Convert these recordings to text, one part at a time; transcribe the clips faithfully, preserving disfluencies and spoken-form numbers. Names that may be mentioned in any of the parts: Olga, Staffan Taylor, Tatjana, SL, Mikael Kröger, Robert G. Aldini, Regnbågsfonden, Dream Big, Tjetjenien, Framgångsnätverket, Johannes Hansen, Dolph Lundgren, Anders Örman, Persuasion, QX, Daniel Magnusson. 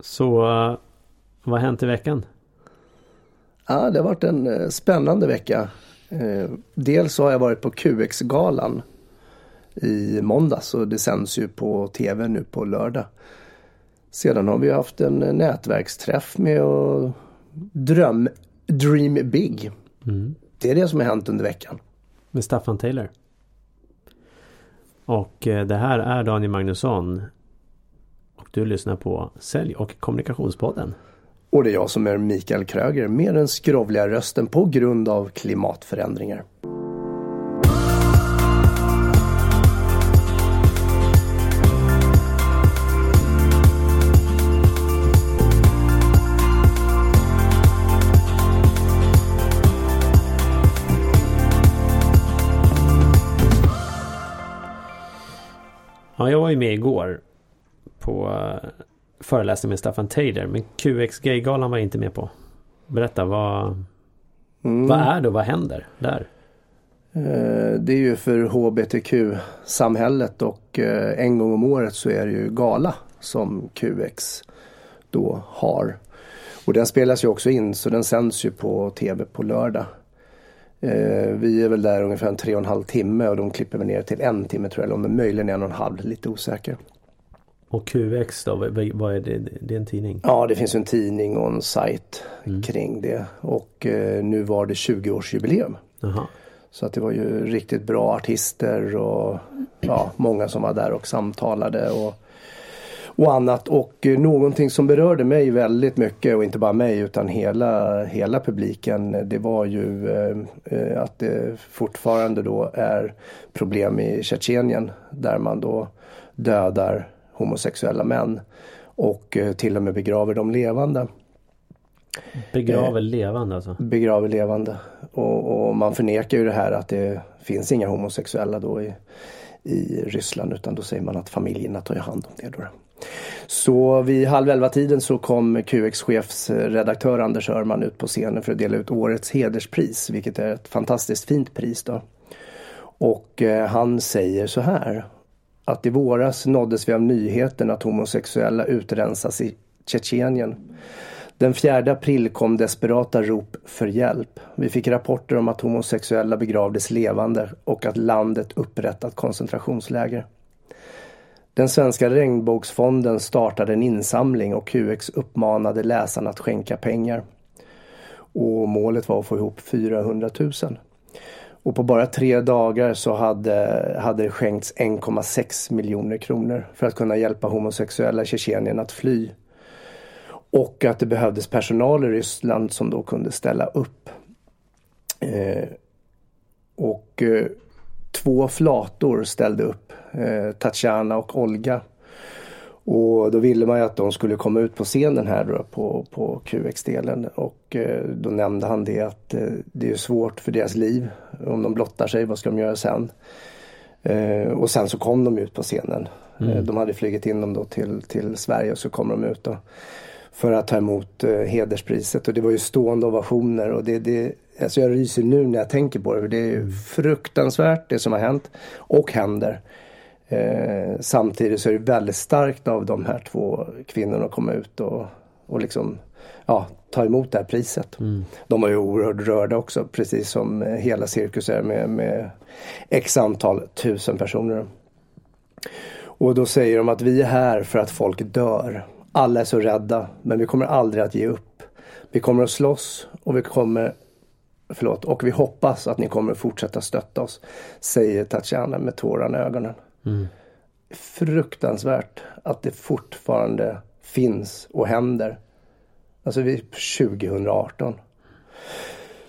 Så vad har hänt i veckan? Ja, det har varit en spännande vecka. Dels har jag varit på Q X-galan i måndags och det sänds ju på tv nu på lördag. Sedan har vi haft en nätverksträff med och dröm, Dream Big. Mm. Det är det som har hänt under veckan. Med Staffan Taylor. Och det här är Daniel Magnusson och du lyssnar på Sälj- och kommunikationspodden. Och det är jag som är Mikael Kröger med den skrovliga rösten på grund av klimatförändringar. Ja, jag var ju med igår på föreläsning med Staffan Taylor, men Q X-galan var jag inte med på. Berätta, vad, mm. vad är det och vad händer där? Det är ju för H B T Q-samhället och en gång om året så är det ju gala som Q X då har. Och den spelas ju också in så den sänds ju på tv på lördag. Vi är väl där ungefär en tre och en halv timme och de klipper väl ner till en timme tror jag, om det möjligen är en och en halv, lite osäker. Och Q X då, vad är det? Det är en tidning? Ja, det finns en tidning och en sajt mm. kring det. Och eh, nu var det tjugo-årsjubileum. Aha. Så att det var ju riktigt bra artister och ja, många som var där och samtalade och, och annat. Och eh, någonting som berörde mig väldigt mycket, och inte bara mig utan hela, hela publiken, det var ju eh, att det fortfarande då är problem i Tjetjenien där man då dödar homosexuella män och till och med begraver de levande. Begraver eh, levande alltså? Begraver levande. Och, och man förnekar ju det här att det finns inga homosexuella då i, i Ryssland, utan då säger man att familjerna tar hand om det då. Så vid halv elva tiden så kom Q X-chefsredaktör Anders Örman ut på scenen för att dela ut årets hederspris, vilket är ett fantastiskt fint pris då. Och eh, han säger så här: att i våras nåddes vi av nyheten att homosexuella utrensas i Tjetjenien. Den fjärde april kom desperata rop för hjälp. Vi fick rapporter om att homosexuella begravdes levande och att landet upprättat koncentrationsläger. Den svenska Regnbågsfonden startade en insamling och Q X uppmanade läsarna att skänka pengar. Och målet var att få ihop fyrahundratusen. Och på bara tre dagar så hade, hade det skänkts en komma sex miljoner kronor för att kunna hjälpa homosexuella i Tjetjenien att fly. Och att det behövdes personal i Ryssland som då kunde ställa upp. Eh, och eh, två flator ställde upp, eh, Tatjana och Olga. Och då ville man ju att de skulle komma ut på scenen här då på, på Q X-delen. Och då nämnde han det att det är svårt för deras liv. Om de blottar sig, vad ska de göra sen? Och sen så kom de ut på scenen. Mm. De hade flygit in dem då till, till Sverige och så kom de ut då för att ta emot hederspriset. Och det var ju stående ovationer. Och det, det, alltså jag ryser nu när jag tänker på det. Det är ju fruktansvärt det som har hänt och händer. Eh, samtidigt så är det väldigt starkt av de här två kvinnorna att komma ut och, och liksom, ja, ta emot det här priset. Mm. De var ju oerhört rörda också, precis som hela cirkus är med, med x antal tusen personer. Och då säger de att vi är här för att folk dör. Alla är så rädda, men vi kommer aldrig att ge upp. Vi kommer att slåss och vi kommer... Förlåt, och vi hoppas att ni kommer att fortsätta stötta oss, säger Tatjana med tårarna i ögonen. Mm. Fruktansvärt att det fortfarande finns och händer. Alltså vi är tjugo arton.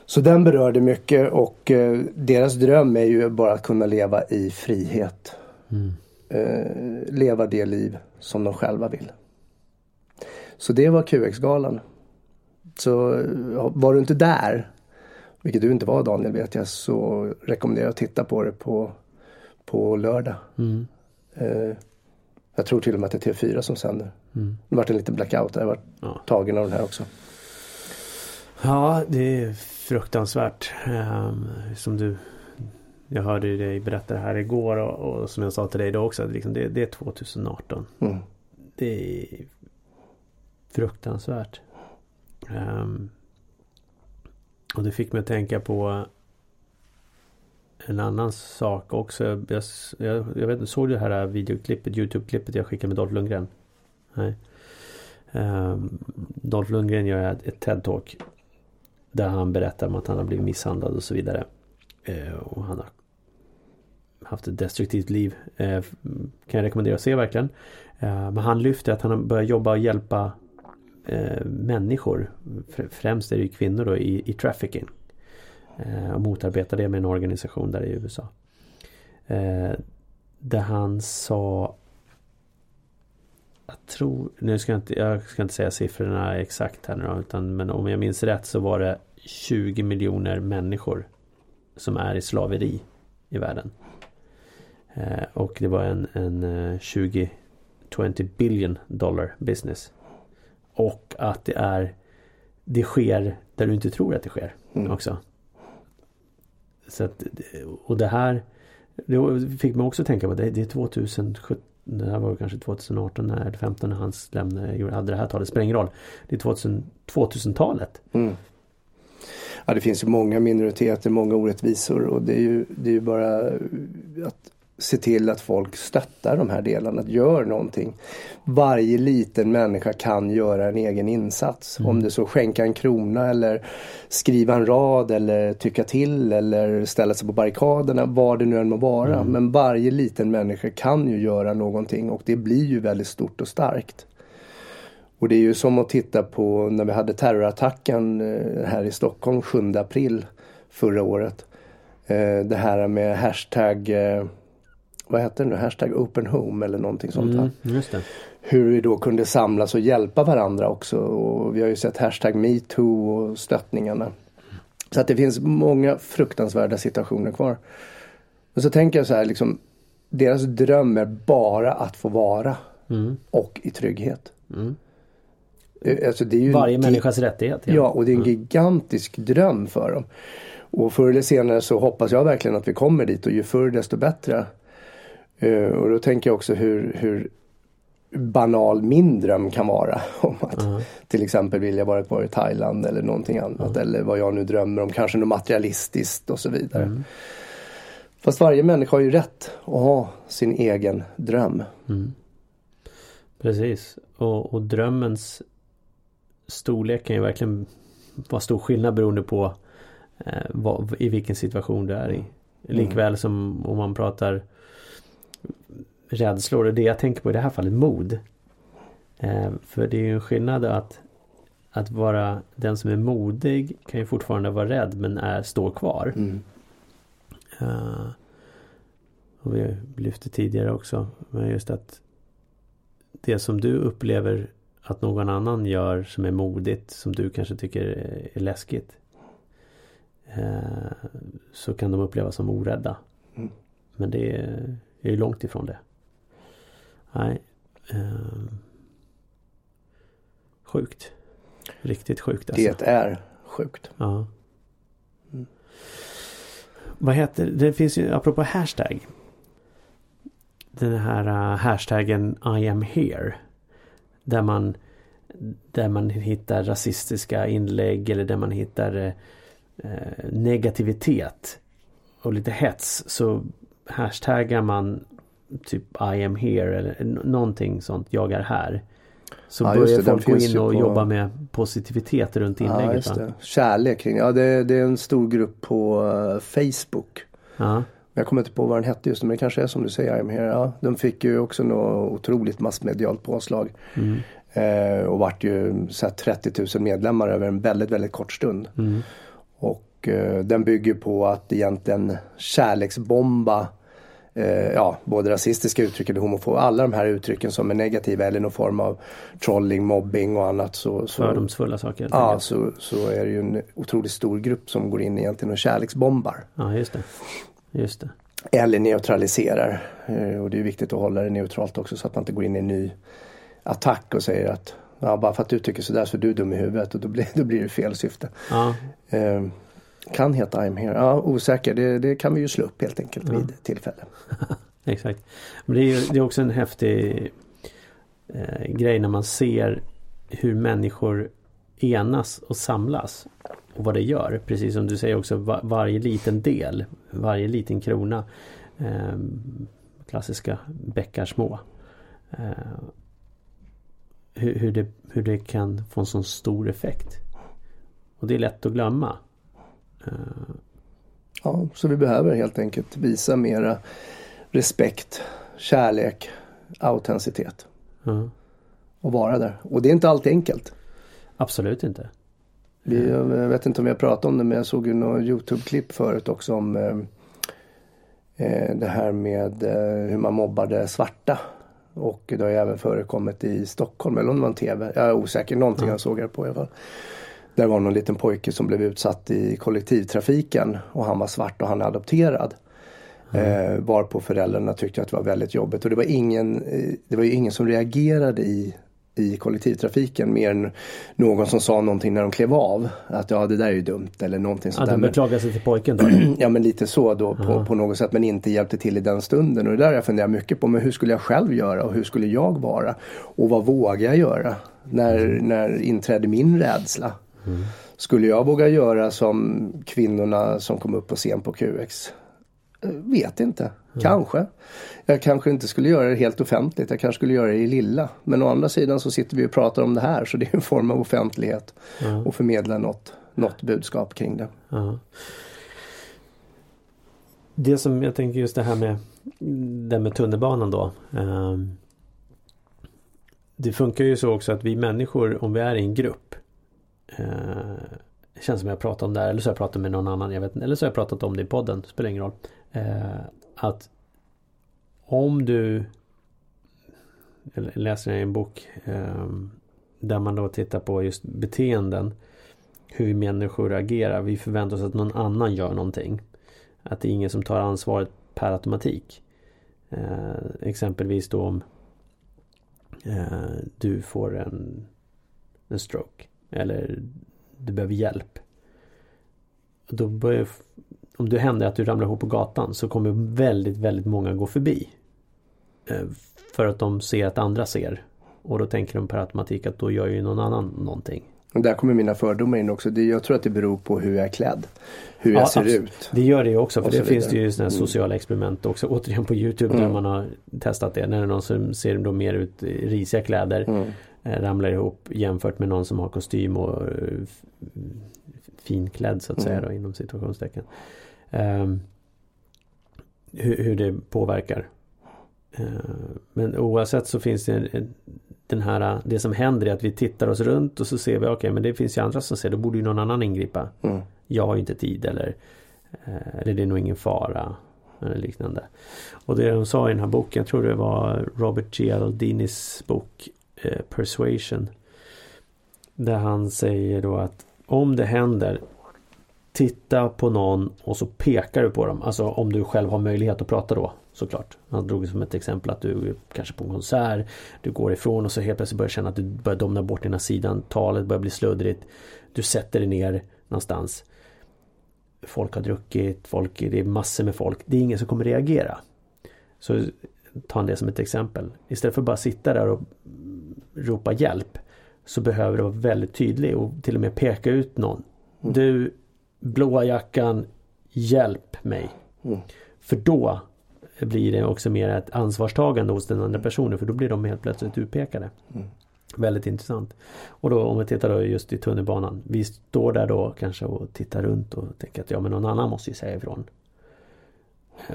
Så den berörde mycket och eh, deras dröm är ju bara att kunna leva i frihet. Mm. Eh, leva det liv som de själva vill. Så det var Q X-galan. Så var du inte där, vilket du inte var Daniel vet jag, så rekommenderar jag att titta på det på på lördag. Mm. Eh, jag tror till och med att det är T fyra som sänder. Mm. Det var en liten blackout där. Jag var ja. tagen av den här också. Ja, det är fruktansvärt. Um, som du, jag hörde dig berätta det här igår och, och som jag sa till dig då också. Liksom det, det är tjugo arton. Mm. Det är fruktansvärt. Um, och det fick mig att tänka på en annan sak också. Jag, jag, jag vet, såg det här videoklippet, YouTube-klippet jag skickade med Dolph Lundgren. Nej. Um, Dolph Lundgren gör ett, ett TED-talk där han berättar om att han har blivit misshandlad och så vidare. Uh, och han har haft ett destruktivt liv. Uh, kan jag rekommendera att se verkligen. Uh, men han lyfter att han har börjat jobba och hjälpa uh, människor. Främst är det ju kvinnor då, i, i trafficking. Uh, och motarbetar det med en organisation där i U S A. Uh, där han sa... Jag tror, nu ska jag inte, jag ska inte säga siffrorna exakt här nu, utan, men om jag minns rätt så var det tjugo miljoner människor som är i slaveri i världen. Eh, och det var en, en tjugo billion dollar business. Och att det är det sker där du inte tror att det sker mm. också. Så att, och det här det fick man också tänka på, det, det är tjugosjutton. Det här var kanske tjugoarton när tjugohundrafemton när han lämnade, hade det här talet, spelar ingen roll. Det är tjugohundra-talet. Mm. Ja, det finns ju många minoriteter, många orättvisor, och det är ju, det är ju bara att se till att folk stöttar de här delarna, att gör någonting. Varje liten människa kan göra en egen insats. Mm. Om det så skänka en krona eller skriva en rad eller tycka till eller ställa sig på barrikaderna, vad det nu än må vara. Mm. Men varje liten människa kan ju göra någonting, och det blir ju väldigt stort och starkt. Och det är ju som att titta på när vi hade terrorattacken här i Stockholm sjunde april förra året. Det här med hashtag... Vad heter det nu? Hashtag open home eller någonting sånt här. Mm, just det. Hur vi då kunde samlas och hjälpa varandra också. Och vi har ju sett hashtag MeToo och stöttningarna. Mm. Så att det finns många fruktansvärda situationer kvar. Och så tänker jag så här, liksom, deras dröm är bara att få vara. Mm. Och i trygghet. Mm. Alltså, det är ju varje en, människas rättighet. Ja, ja, och det är en mm. gigantisk dröm för dem. Och förr eller senare så hoppas jag verkligen att vi kommer dit. Och ju förr desto bättre. Uh, och då tänker jag också hur, hur banal min dröm kan vara om att uh-huh. till exempel vilja vara ett par i Thailand eller någonting annat uh-huh. eller vad jag nu drömmer om, kanske något materialistiskt och så vidare. Mm. Fast varje människa har ju rätt att ha sin egen dröm. Mm. Precis, och, och drömmens storlek kan ju verkligen vara stor skillnad beroende på eh, vad, i vilken situation du är i. Likväl mm. som om man pratar rädslor, och det jag tänker på i det här fallet mod, eh, för det är ju en skillnad att att vara den som är modig kan ju fortfarande vara rädd men är, står kvar mm. uh, och vi lyfte tidigare också, men just att det som du upplever att någon annan gör som är modigt, som du kanske tycker är läskigt, uh, så kan de uppleva som orädda mm. men det är Jag är ju långt ifrån det. Nej. Eh, sjukt. Riktigt sjukt. Alltså. Det är sjukt. Ja. Mm. Vad heter det? Det finns ju, apropå hashtag. Den här uh, hashtaggen I am here. Där man, där man hittar rasistiska inlägg eller där man hittar uh, negativitet och lite hets, så hashtaggar man typ I am here eller någonting sånt, jag är här, så ja, börjar det, folk gå in och på... jobba med positivitet runt inlägget. Ja, kärlek kring, ja, det, det är en stor grupp på uh, Facebook. Ja. Jag kommer inte på vad den hette just nu, men det kanske är som du säger, I am here. Ja, de fick ju också något otroligt massmedialt påslag mm. eh, och vart ju så här trettio tusen medlemmar över en väldigt, väldigt kort stund mm. och eh, den bygger på att egentligen kärleksbomba. Ja, både rasistiska uttryck och homofob, alla de här uttrycken som är negativa eller någon form av trolling, mobbing och annat, så, så fördomsfulla saker. Ja, så, så är det ju en otroligt stor grupp som går in egentligen och kärleksbombar. Ja, just det. Just det. Eller neutraliserar, och det är viktigt att hålla det neutralt också så att man inte går in i en ny attack och säger att ja, bara för att du tycker sådär så är du dum i huvudet, och då blir, då blir det fel syfte. Ja. Um, Kan heta I'm here. Ja, osäker. Det, det kan vi ju slå upp helt enkelt vid ja. tillfälle. Exakt. Men det är, det är också en häftig eh, grej när man ser hur människor enas och samlas och vad det gör. Precis som du säger också, var, varje liten del, varje liten krona, eh, klassiska bäckar små. Eh, hur, hur, det, hur det kan få en sån stor effekt. Och det är lätt att glömma. Eh. Ja, så vi behöver helt enkelt visa mera respekt, kärlek, autenticitet. Mm. Och vara där. Och det är inte alltid enkelt. Absolut inte. Vi, jag vet inte om jag pratade om det, men jag såg ju några YouTube-klipp förut också om eh, det här med eh, hur man mobbade svarta. Och det har ju även förekommit i Stockholm, eller om det var en tv. Jag är osäker, någonting mm. jag såg här på i alla fall. Där var någon liten pojke som blev utsatt i kollektivtrafiken och han var svart och han är adopterad. Mm. Eh, varpå föräldrarna tyckte att det var väldigt jobbigt. Och det var ingen, det var ju ingen som reagerade i, i kollektivtrafiken mer än någon som sa någonting när de klev av. Att ja, det där är ju dumt eller någonting sådär. Ja, de beklagade sig till pojken då? Ja, men lite så då på, mm. på något sätt, men inte hjälpte till i den stunden. Och det där jag funderar mycket på, men hur skulle jag själv göra och hur skulle jag vara? Och vad vågar jag göra? När, när inträdde min rädsla? Mm. Skulle jag våga göra som kvinnorna som kom upp på scen på Q X? Vet inte. Mm. Kanske. Jag kanske inte skulle göra det helt offentligt. Jag kanske skulle göra det i lilla. Men å andra sidan så sitter vi och pratar om det här. Så det är en form av offentlighet. Mm. Och förmedla något, något budskap kring det. Mm. Det som jag tänker just det här med, det med tunnelbanan då. Um, det funkar ju så också att vi människor, om vi är i en grupp. Uh, känns som jag pratar om det här, eller så har jag pratat med någon annan, jag vet, eller så har jag pratat om det i podden, spelar ingen roll, eh, att om du läser i en bok eh, där man då tittar på just beteenden, hur människor agerar, vi förväntar oss att någon annan gör någonting, att det är ingen som tar ansvaret per automatik, eh, exempelvis då om eh, du får en, en stroke eller du behöver hjälp. Då börjar, om det händer att du ramlar ihop på gatan, så kommer väldigt, väldigt många gå förbi. För att de ser att andra ser. Och då tänker de per automatik att då gör ju någon annan någonting. Och där kommer mina fördomar in också. Det, jag tror att det beror på hur jag är klädd. Hur jag ja, ser absolut. ut. Det gör det ju också. För det finns det ju sådana här mm. sociala experiment också. Återigen på YouTube mm. där man har testat det. När det är någon som ser då mer ut i risiga kläder. Mm. Ramlar ihop jämfört med någon som har kostym och finklädd så att säga då, inom situationstecken. Um, hur, hur det påverkar. Uh, men oavsett så finns det den här, det som händer är att vi tittar oss runt och så ser vi, okej okay, men det finns ju andra som ser, då borde ju någon annan ingripa. Mm. Jag har ju inte tid eller, eller det är nog ingen fara eller liknande. Och det de sa i den här boken, jag tror det var Robert G. Aldinis bok Persuasion, där han säger då att om det händer, titta på någon och så pekar du på dem, alltså om du själv har möjlighet att prata då, såklart. Han drog som ett exempel att du kanske på en konsert, du går ifrån och så helt plötsligt börjar känna att du börjar domna bort dina sidan, talet börjar bli sluddrigt, du sätter dig ner någonstans, folk har druckit, folk, det är massor med folk, det är ingen som kommer reagera. Så ta det som ett exempel, istället för bara sitta där och ropa hjälp, så behöver du vara väldigt tydlig och till och med peka ut någon. Mm. Du, blåa jackan, hjälp mig. Mm. För då blir det också mer ett ansvarstagande hos den andra personen, för då blir de helt plötsligt utpekade. Mm. Väldigt intressant. Och då om vi tittar då just i tunnelbanan, vi står där då kanske och tittar runt och tänker att ja, men någon annan måste ju säga ifrån.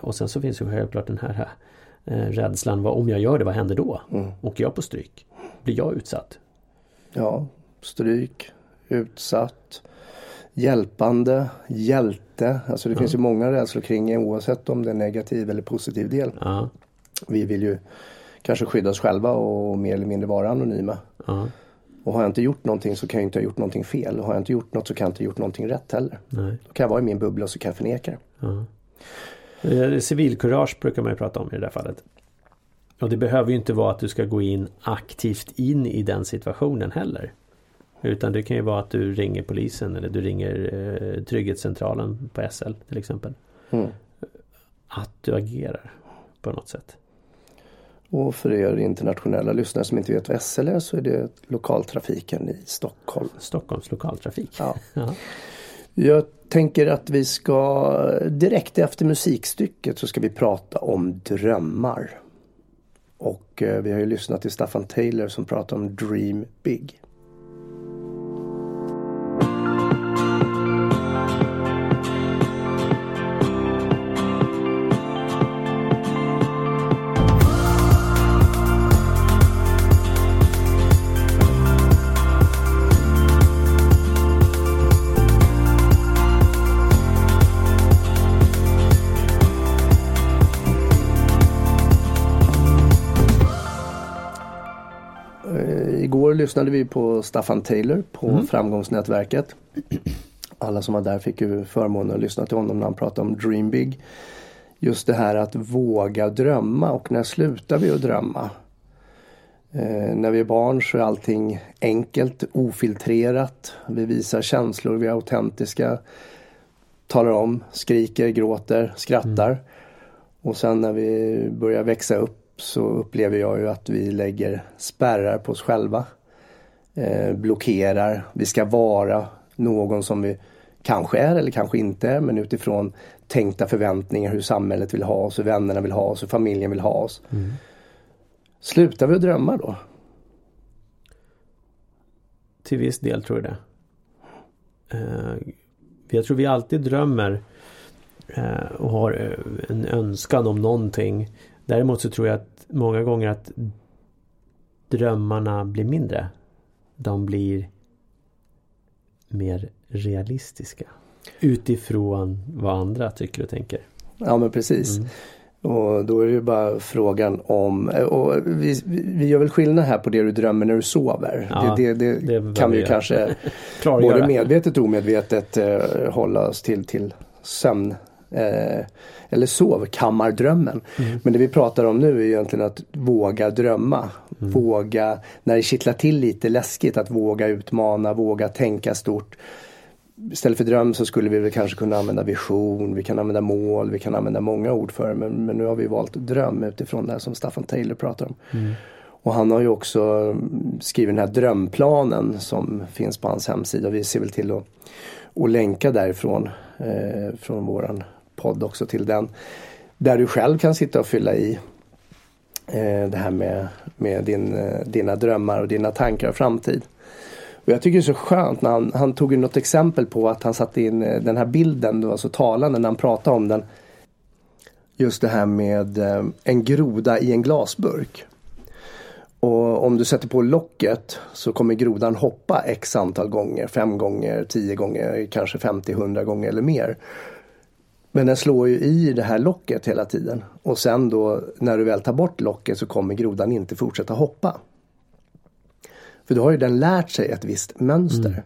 Och sen så finns ju självklart den här, här rädslan, vad, om jag gör det, vad händer då? Mm. Åker jag på stryk? Blir jag utsatt? Ja, stryk, utsatt, hjälpande, hjälte. Alltså det mm. finns ju många rädslor kring, oavsett om det är negativ eller positiv del. Mm. Vi vill ju kanske skydda oss själva och mer eller mindre vara anonyma. Mm. Och har jag inte gjort någonting så kan jag inte ha gjort någonting fel. Och har jag inte gjort något så kan jag inte ha gjort någonting rätt heller. Nej. Då kan jag vara i min bubbla och så kan jag förneka det. Mm. Civilkurage brukar man ju prata om i det där fallet. Och det behöver ju inte vara att du ska gå in aktivt in i den situationen heller. Utan det kan ju vara att du ringer polisen eller du ringer eh, trygghetscentralen på S L till exempel. Mm. Att du agerar på något sätt. Och för er internationella lyssnare som inte vet vad S L är, så är det lokaltrafiken i Stockholm. Stockholms lokaltrafik. Ja. Ja. Jag tänker att vi ska direkt efter musikstycket så ska vi prata om drömmar. Och eh, vi har ju lyssnat till Staffan Taylor som pratar om Dream Big. Lyssnade vi på Staffan Taylor på mm. Framgångsnätverket. Alla som var där fick ju förmånen att lyssna till honom när han pratade om Dream Big. Just det här att våga drömma, och när slutar vi att drömma? Eh, när vi är barn så är allting enkelt, ofiltrerat. Vi visar känslor, vi är autentiska, talar om, skriker, gråter, skrattar. Mm. Och sen när vi börjar växa upp så upplever jag ju att vi lägger spärrar på oss själva. Eh, blockerar. Vi ska vara någon som vi kanske är eller kanske inte är, men utifrån tänkta förväntningar, hur samhället vill ha oss, hur vännerna vill ha oss, hur familjen vill ha oss. Mm. Slutar vi att drömma då? Till viss del tror jag det. Eh, jag tror vi alltid drömmer eh, och har en önskan om någonting. Däremot så tror jag att många gånger att drömmarna blir mindre. De blir mer realistiska utifrån vad andra tycker och tänker. Ja, men precis. Mm. Och då är det ju bara frågan om... Och vi, vi gör väl skillnad här på det du drömmer när du sover. Ja, det det, det, det kan vi ju kanske både medvetet och omedvetet eh, hålla oss till, till sömn. Eh, eller sovkammardrömmen. Mm. Men det vi pratar om nu är egentligen att våga drömma. Mm. Våga, när det kittlar till lite läskigt, att våga utmana, våga tänka stort. Istället för dröm så skulle vi väl kanske kunna använda vision, vi kan använda mål, vi kan använda många ord för det. Men, men nu har vi valt dröm utifrån det här som Staffan Taylor pratar om. Mm. Och han har ju också skrivit den här drömplanen som finns på hans hemsida. Vi ser väl till att och länka därifrån eh, från våran podd också till den, där du själv kan sitta och fylla i eh, det här med, med din, eh, dina drömmar och dina tankar och framtid. Och jag tycker det är så skönt när han, han tog ju något exempel på att han satte in eh, den här bilden, det var så talande när han pratade om den, just det här med eh, en groda i en glasburk. Och om du sätter på locket så kommer grodan hoppa x antal gånger, fem gånger, tio gånger, kanske femtio, hundra gånger eller mer. Men den slår ju i det här locket hela tiden. Och sen då när du väl tar bort locket så kommer grodan inte fortsätta hoppa. För då har ju den lärt sig ett visst mönster. Mm.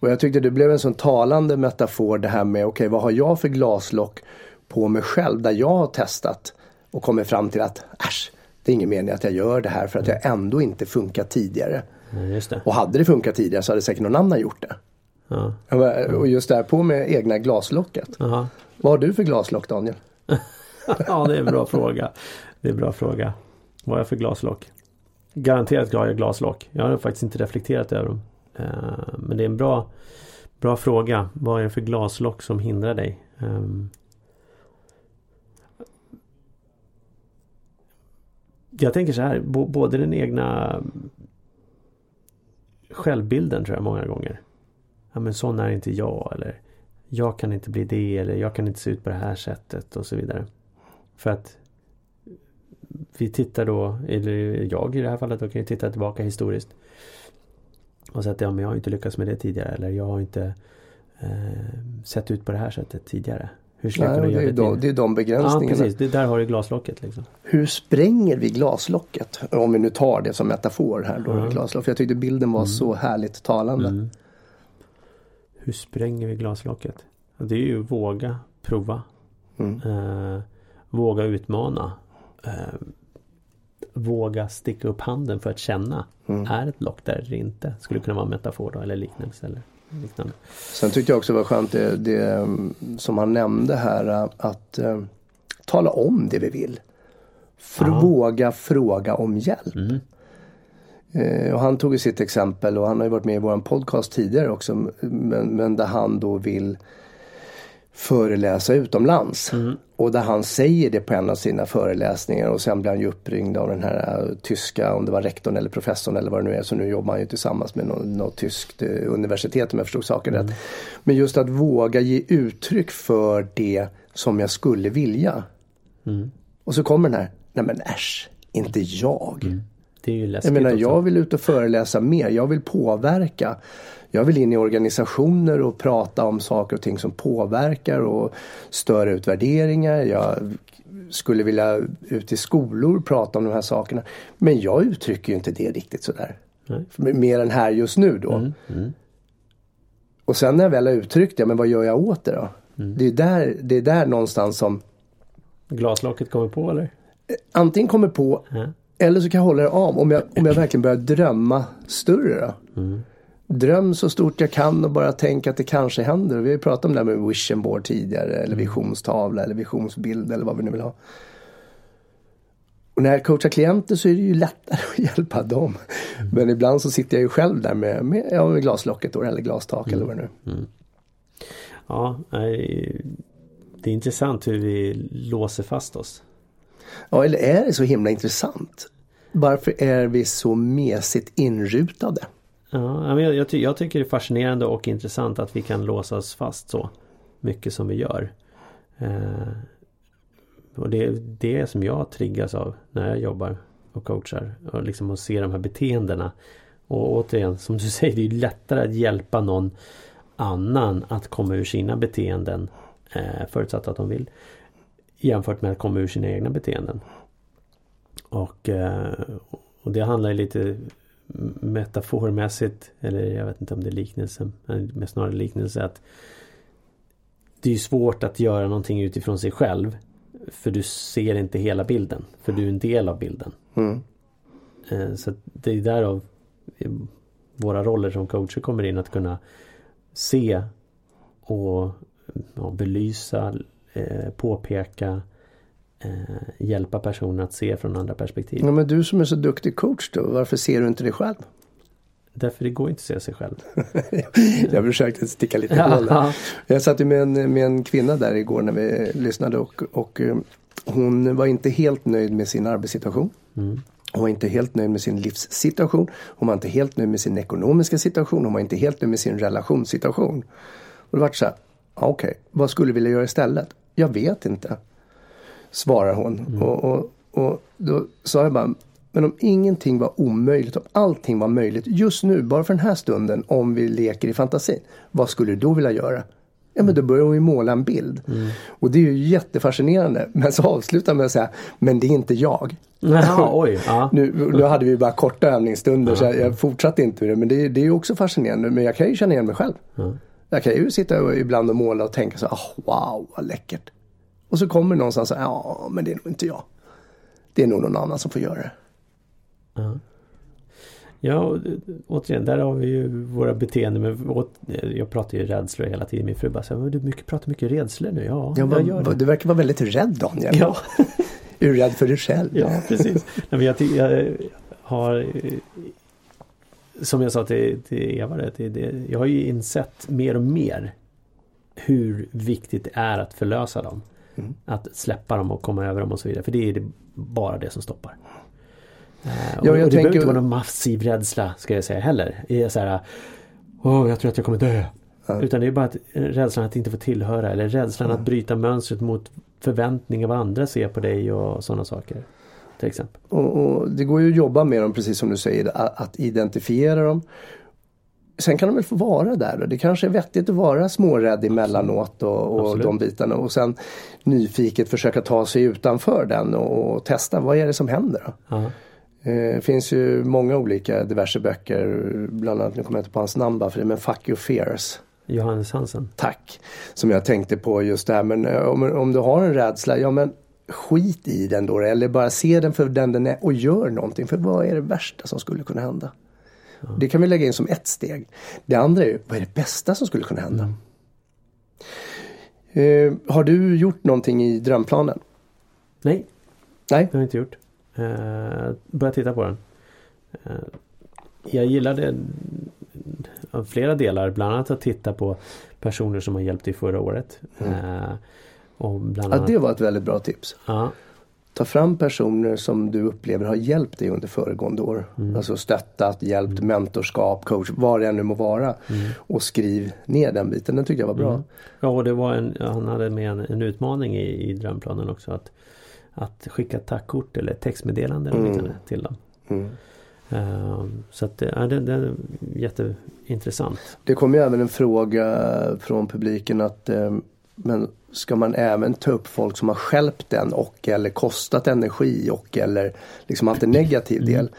Och jag tyckte det blev en sån talande metafor det här med, okej, okay, vad har jag för glaslock på mig själv där jag har testat och kommer fram till att äsch, det är ingen mening att jag gör det här för att jag ändå inte funkat tidigare. Ja, just det. Och hade det funkat tidigare så hade säkert någon annan gjort det. Ja. Och just där på med egna glaslocket. Aha. Vad har du för glaslock, Daniel? Ja, det är en bra fråga. Det är en bra fråga. Vad har jag för glaslock? Garanterat har jag glaslock. Jag har faktiskt inte reflekterat över dem. Men det är en bra, bra fråga. Vad är det för glaslock som hindrar dig? Jag tänker så här, b- både den egna självbilden tror jag många gånger. Ja, men sån är inte jag, eller jag kan inte bli det, eller jag kan inte se ut på det här sättet och så vidare. För att vi tittar då, eller jag i det här fallet, då kan ju titta tillbaka historiskt och säga att ja, men jag har inte lyckats med det tidigare, eller jag har inte eh, sett ut på det här sättet tidigare. Nej, det, är de, det är de begränsningarna. Ja, precis. Det där har du glaslocket. Liksom. Hur spränger vi glaslocket? Om vi nu tar det som metafor här. Då, mm. glaslock. För jag tyckte bilden var mm. så härligt talande. Mm. Hur spränger vi glaslocket? Det är ju våga prova. Mm. Eh, våga utmana. Eh, våga sticka upp handen för att känna. Mm. Är ett lock där eller inte? Skulle kunna vara metafor då, eller liknelse eller... Liknande. Sen tyckte jag också det var skönt det, det som han nämnde här, att eh, tala om det vi vill. Aha. Våga fråga om hjälp. Mm. Eh, och han tog ju sitt exempel, och han har ju varit med i vår podcast tidigare också, men, men där han då vill föreläsa utomlands. Mm. Och där han säger det på en av sina föreläsningar, och sen blir han ju uppringd av den här tyska, om det var rektorn eller professorn eller vad det nu är, så nu jobbar han ju tillsammans med något, något tyskt universitet om jag förstod saken mm. rätt. Men just att våga ge uttryck för det som jag skulle vilja. Mm. Och så kommer den här, nej men äsch, inte jag. Mm. Det är ju läskigt. Jag menar, jag vill ut och föreläsa mer, jag vill påverka. Jag vill in i organisationer och prata om saker och ting som påverkar och större utvärderingar. Jag skulle vilja ut i skolor och prata om de här sakerna. Men jag uttrycker ju inte det riktigt sådär. Mm. Mer än här just nu då. Mm. Mm. Och sen när jag väl har uttryckt det, men vad gör jag åt det då? Mm. Det är där, det är där någonstans som... Glaslocket kommer på, eller? Antingen kommer på, mm. eller så kan jag hålla det av. Om jag, om jag verkligen börjar drömma större då. Mm. Dröm så stort jag kan och bara tänka att det kanske händer. Vi har ju pratat om det här med vision board tidigare, eller mm. visionstavla eller visionsbild eller vad vi nu vill ha. Och när jag coachar klienter så är det ju lättare att hjälpa dem. Mm. Men ibland så sitter jag ju själv där med, med, ja, med glaslocket då, eller glastak mm. eller vad det nu mm. Ja, det är intressant hur vi låser fast oss. Ja, eller är det så himla intressant? Varför är vi så mässigt inrutade? Ja, jag, jag, ty- jag tycker det är fascinerande och intressant att vi kan låsas fast så mycket som vi gör. Eh, och det är det som jag triggas av när jag jobbar och coachar. Och liksom att se de här beteendena. Och återigen, som du säger, det är ju lättare att hjälpa någon annan att komma ur sina beteenden, eh, förutsatt att de vill, jämfört med att komma ur sina egna beteenden. Och, eh, och det handlar ju lite... metaformässigt, eller jag vet inte om det är liknelsen, men snarare liknelse, att det är svårt att göra någonting utifrån sig själv, för du ser inte hela bilden, för du är en del av bilden. Mm. Så det är därav våra roller som coacher kommer in, att kunna se och belysa, påpeka, hjälpa personen att se från andra perspektiv. Ja, men du som är så duktig coach då, varför ser du inte dig själv? Därför det går inte att se sig själv. Jag försökte sticka lite på. Jag satt ju med en, med en kvinna där igår när vi lyssnade, och, och hon var inte helt nöjd med sin arbetssituation. Mm. Hon var inte helt nöjd med sin livssituation. Hon var inte helt nöjd med sin ekonomiska situation. Hon var inte helt nöjd med sin relationssituation. Och det var så här, okej, okay, vad skulle du vilja göra istället? Jag vet inte, svarar hon. Mm. Och, och, och då sa jag bara, men om ingenting var omöjligt, om allting var möjligt just nu, bara för den här stunden, om vi leker i fantasin, vad skulle du då vilja göra? Ja, men då börjar hon ju måla en bild. Mm. Och det är ju jättefascinerande. Men så avslutar man att säga, men det är inte jag. Jaha, oj. Ja. nu, nu hade vi bara korta övningsstunder, ja. Så jag, jag fortsatte inte med det. Men det, det är ju också fascinerande. Men jag kan ju känna igen mig själv. Ja. Jag kan ju sitta ibland och måla och tänka så, oh, wow, vad läckert. Och så kommer någon som säger, ja, men det är nog inte jag. Det är nog någon annan som får göra det. Uh-huh. Ja, återigen, där har vi ju våra beteenden. Men jag pratar ju rädslor hela tiden. Min fru bara säger, du mycket, pratar mycket rädslor nu. Ja, ja, men, jag gör det. Du verkar vara väldigt rädd, Daniel. Ja. Är du rädd för dig själv? Ja, precis. Nej, men jag, jag har, som jag sa till, till Eva, det, det, jag har ju insett mer och mer hur viktigt det är att förlösa dem. Mm. Att släppa dem och komma över dem och så vidare. För det är det, bara det som stoppar. Uh, ja, och jag och det behöver inte vara någon massiv rädsla, ska jag säga, heller. Det är så här, åh, jag tror att jag kommer dö. Ja. Utan det är bara att, rädslan att inte få tillhöra, eller rädslan mm. att bryta mönstret mot förväntningar vad andra ser på dig och sådana saker, till exempel. Och, och det går ju att jobba med dem, precis som du säger, att, att identifiera dem. Sen kan de väl få vara där då. Det kanske är vettigt att vara smårädd emellanåt och, och de bitarna. Och sen nyfiket försöka ta sig utanför den och, och testa vad är det som händer då. Uh-huh. Eh, finns ju många olika diverse böcker, bland annat, nu kommer jag inte på hans namn bara för det, men Fuck Your Fears. Johannes Hansen. Tack. Som jag tänkte på just där, men om, om du har en rädsla, ja men skit i den då. Eller bara se den för den den är och gör någonting. För vad är det värsta som skulle kunna hända? Det kan vi lägga in som ett steg. Det andra är ju, vad är det bästa som skulle kunna hända? Mm. Eh, har du gjort någonting i drömplanen? Nej. Nej. Det har jag inte gjort. Uh, börja titta på den. Uh, jag gillade av flera delar, bland annat att titta på personer som har hjälpt i förra året. Mm. Uh, och bland annat... Ja, det var ett väldigt bra tips. Uh. Ta fram personer som du upplever har hjälpt dig under föregående år. Mm. Alltså stöttat, hjälpt, mm. mentorskap, coach, vad det än nu må vara. Mm. Och skriv ner den biten, den tyckte jag var bra. Mm. Ja, och det var en, han hade med en, en utmaning i, i drömplanen också att att skicka tackkort eller textmeddelanden mm. liksom, till dem. Mm. Uh, så att, ja, det, det är jätteintressant. Det kom ju även en fråga från publiken att uh, men ska man även ta upp folk som har stjälpt den och eller kostat energi och eller liksom haft en negativ mm. del.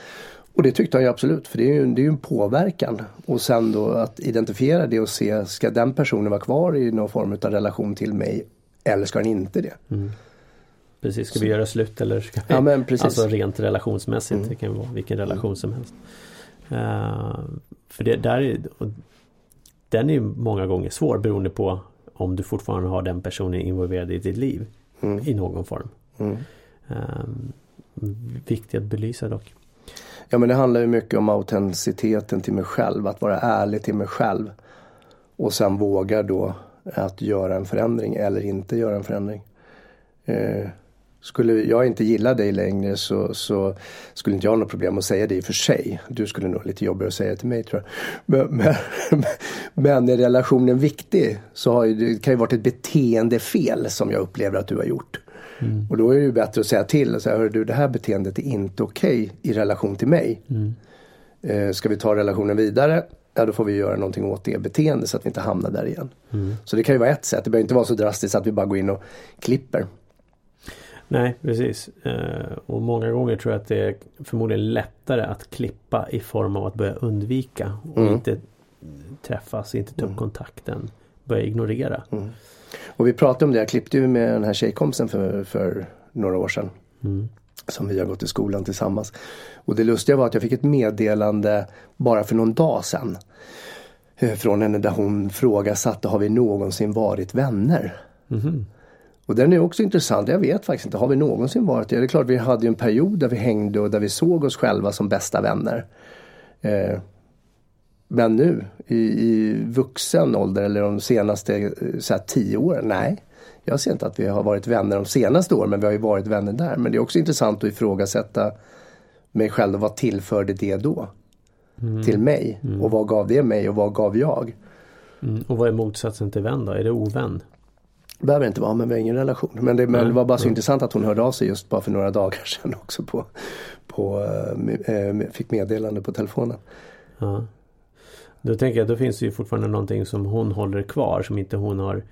Och det tyckte jag absolut, för det är ju, det är ju en påverkan. Och sen då att identifiera det och se, ska den personen vara kvar i någon form av relation till mig eller ska den inte det? Mm. Precis, ska vi göra slut eller ska vi, ja, men precis. Alltså rent relationsmässigt, mm. det kan vara vilken relation mm. som helst. Uh, för det där är, den är många gånger svår beroende på om du fortfarande har den personen involverad i ditt liv mm. i någon form. Mm. Um, viktigt att belysa dock. Ja, men det handlar ju mycket om autenticiteten till mig själv, att vara ärlig till mig själv och sen våga då att göra en förändring eller inte göra en förändring. Eh, skulle jag inte gilla dig längre så, så skulle inte jag ha något problem att säga det i för sig. Du skulle nog lite jobbigare att säga det till mig, tror jag. Men, men, men är relationen viktig så har ju, det kan ju varit ett beteendefel som jag upplever att du har gjort. Mm. Och då är det ju bättre att säga till och säga, hör du, det här beteendet är inte okej i relation till mig. Mm. Eh, ska vi ta relationen vidare? Ja, då får vi göra någonting åt det beteende så att vi inte hamnar där igen. Mm. Så det kan ju vara ett sätt. Det behöver inte vara så drastiskt att vi bara går in och klipper. Nej, precis. Och många gånger tror jag att det är förmodligen lättare att klippa i form av att börja undvika och mm. inte träffas, inte ta upp kontakten, börja ignorera. Mm. Och vi pratade om det, jag klippte ju med den här tjejkompisen för, för några år sedan mm. som vi har gått i skolan tillsammans. Och det lustiga var att jag fick ett meddelande bara för någon dag sedan från henne där hon frågasatte, har vi någonsin varit vänner? Mhm. Och den är också intressant. Jag vet faktiskt inte. Har vi någonsin varit det? Det är klart, vi hade ju en period där vi hängde och där vi såg oss själva som bästa vänner. Eh, men nu, i, i vuxen ålder eller de senaste så här, tio åren, nej. Jag ser inte att vi har varit vänner de senaste åren, men vi har ju varit vänner där. Men det är också intressant att ifrågasätta mig själv och vad tillförde det då? Mm. Till mig. Mm. Och vad gav det mig och vad gav jag? Mm. Och vad är motsatsen till vän då? Är det ovän? Det behöver inte vara, men vi har ingen relation. Men det, men mm. det var bara så mm. intressant att hon hörde av sig just bara för några dagar sedan också på, på äh, fick meddelande på telefonen. Ja. Då tänker jag att då finns det ju fortfarande någonting som hon håller kvar som inte hon har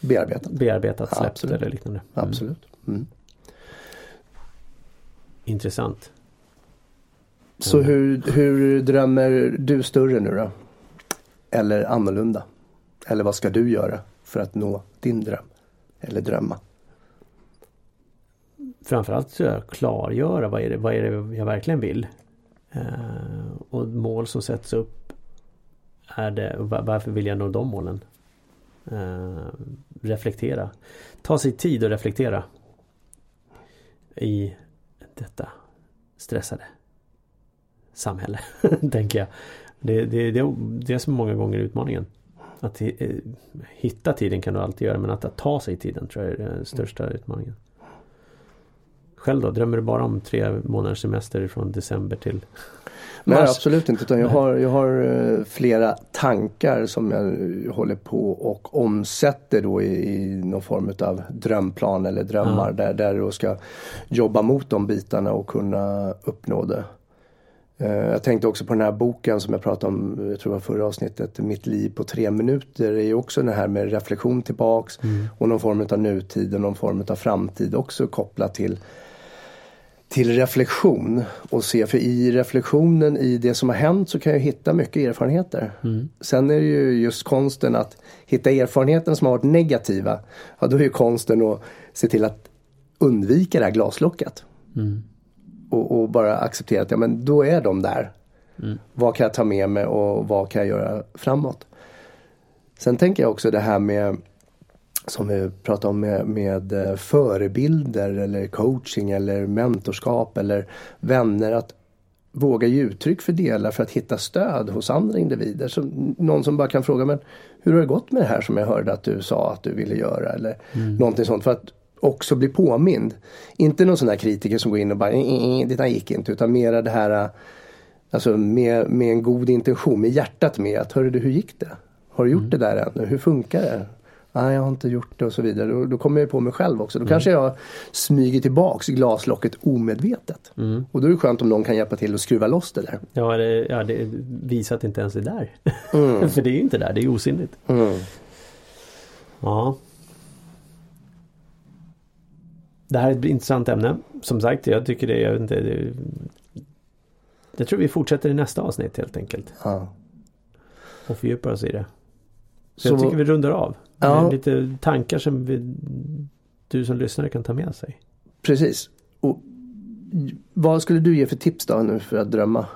bearbetat, bearbetat släppt absolut. Eller liknande. Mm. Absolut. Mm. Intressant. Så mm. hur, hur drömmer du större nu då? Eller annorlunda? Eller vad ska du göra för att nå din dröm eller drömma? Framförallt så jag klargöra vad är det, vad är det jag verkligen vill. Eh, och mål som sätts upp, är det varför vill jag nå de målen? Eh, reflektera. Ta sig tid att reflektera i detta stressade samhälle, tänker jag. Det, det, det, det är så många gånger utmaningen. Att hitta tiden kan du alltid göra, men att, att ta sig tiden tror jag är den största utmaningen. Själv då, drömmer du bara om tre månaders semester från december till mars? Nej, absolut inte. Utan jag, har, jag har flera tankar som jag håller på och omsätter då i, i någon form av drömplan eller drömmar ja. där, där du ska jobba mot de bitarna och kunna uppnå det. Jag tänkte också på den här boken som jag pratade om, jag tror det var förra avsnittet, Mitt liv på tre minuter, är ju också det här med reflektion tillbaks mm. och någon form av nutid och någon form av framtid också kopplat till, till reflektion och se, för i reflektionen, i det som har hänt så kan jag hitta mycket erfarenheter. Mm. Sen är det ju just konsten att hitta erfarenheten som har varit negativa, ja då är ju konsten att se till att undvika det här glaslocket. Mm. Och, och bara acceptera att ja, men då är de där. Mm. Vad kan jag ta med mig och vad kan jag göra framåt? Sen tänker jag också det här med som vi pratar om med, med förebilder eller coaching eller mentorskap eller vänner, att våga ge uttryck för delar för att hitta stöd hos andra individer. Så någon som bara kan fråga, men hur har det gått med det här som jag hörde att du sa att du ville göra, eller mm. någonting sånt, för att också bli påmind. Inte någon sån här kritiker som går in och bara det där gick inte, utan mera det här, alltså med, med en god intention, med hjärtat med att, hörru du, hur gick det? Har du gjort mm. det där ännu? Hur funkar det? Nej, jag har inte gjort det och så vidare. Då, då kommer jag på mig själv också. Då mm. kanske jag smyger tillbaks glaslocket omedvetet. Mm. Och då är det skönt om någon kan hjälpa till och skruva loss det där. Ja, det, ja, det visar att det inte ens är där. Mm. För det är ju inte där, det är osynligt. Mm. Ja. Det här är ett intressant ämne. Som sagt, jag tycker det, jag vet inte, det, jag tror vi fortsätter i nästa avsnitt helt enkelt. Ja. Och fördjupar oss i det. Så jag tycker vi rundar av. Ja. Lite tankar som vi, du som lyssnare kan ta med sig. Precis. Och vad skulle du ge för tips då nu för att drömma?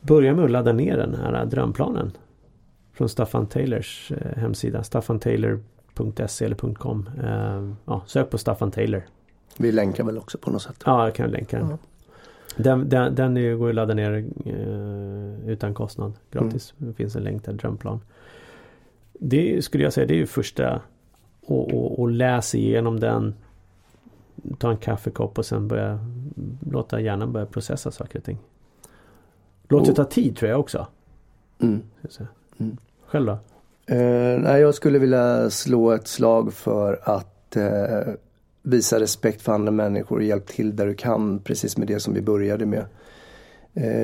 Börja med att ladda ner den här drömplanen från Staffan Taylors hemsida. staffan taylor punkt se eller .com. Ja, sök på Staffan Taylor. Vi länkar väl också på något sätt? Ja, jag kan länka den. Ja. Den, den, den är, går att ladda ner eh, utan kostnad, gratis. Mm. Det finns en länk till drömplan. Det skulle jag säga, det är ju första, och, och, och läs igenom den, ta en kaffekopp och sen börja låta hjärnan börja processa saker och ting. Låt det oh. ta tid, tror jag också. Mm. Mm. Själv då? Uh, nej, jag skulle vilja slå ett slag för att uh, visa respekt för andra människor och hjälp till där du kan, precis med det som vi började med.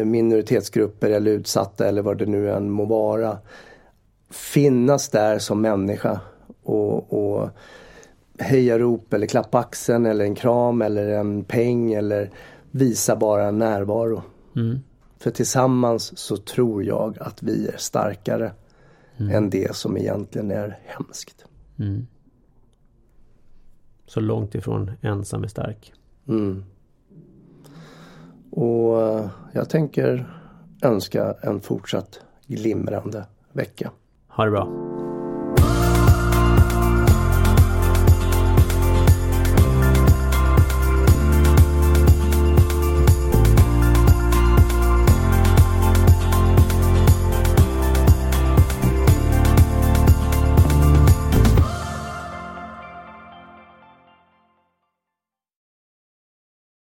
Minoritetsgrupper eller utsatta eller vad det nu än må vara. Finnas där som människa och, och höja rop eller klappa axeln eller en kram eller en peng eller visa bara en närvaro. Mm. För tillsammans så tror jag att vi är starkare mm. än det som egentligen är hemskt. Mm. Så långt ifrån ensam är stark. Mm. Och jag tänker önska en fortsatt glimrande vecka. Ha det bra.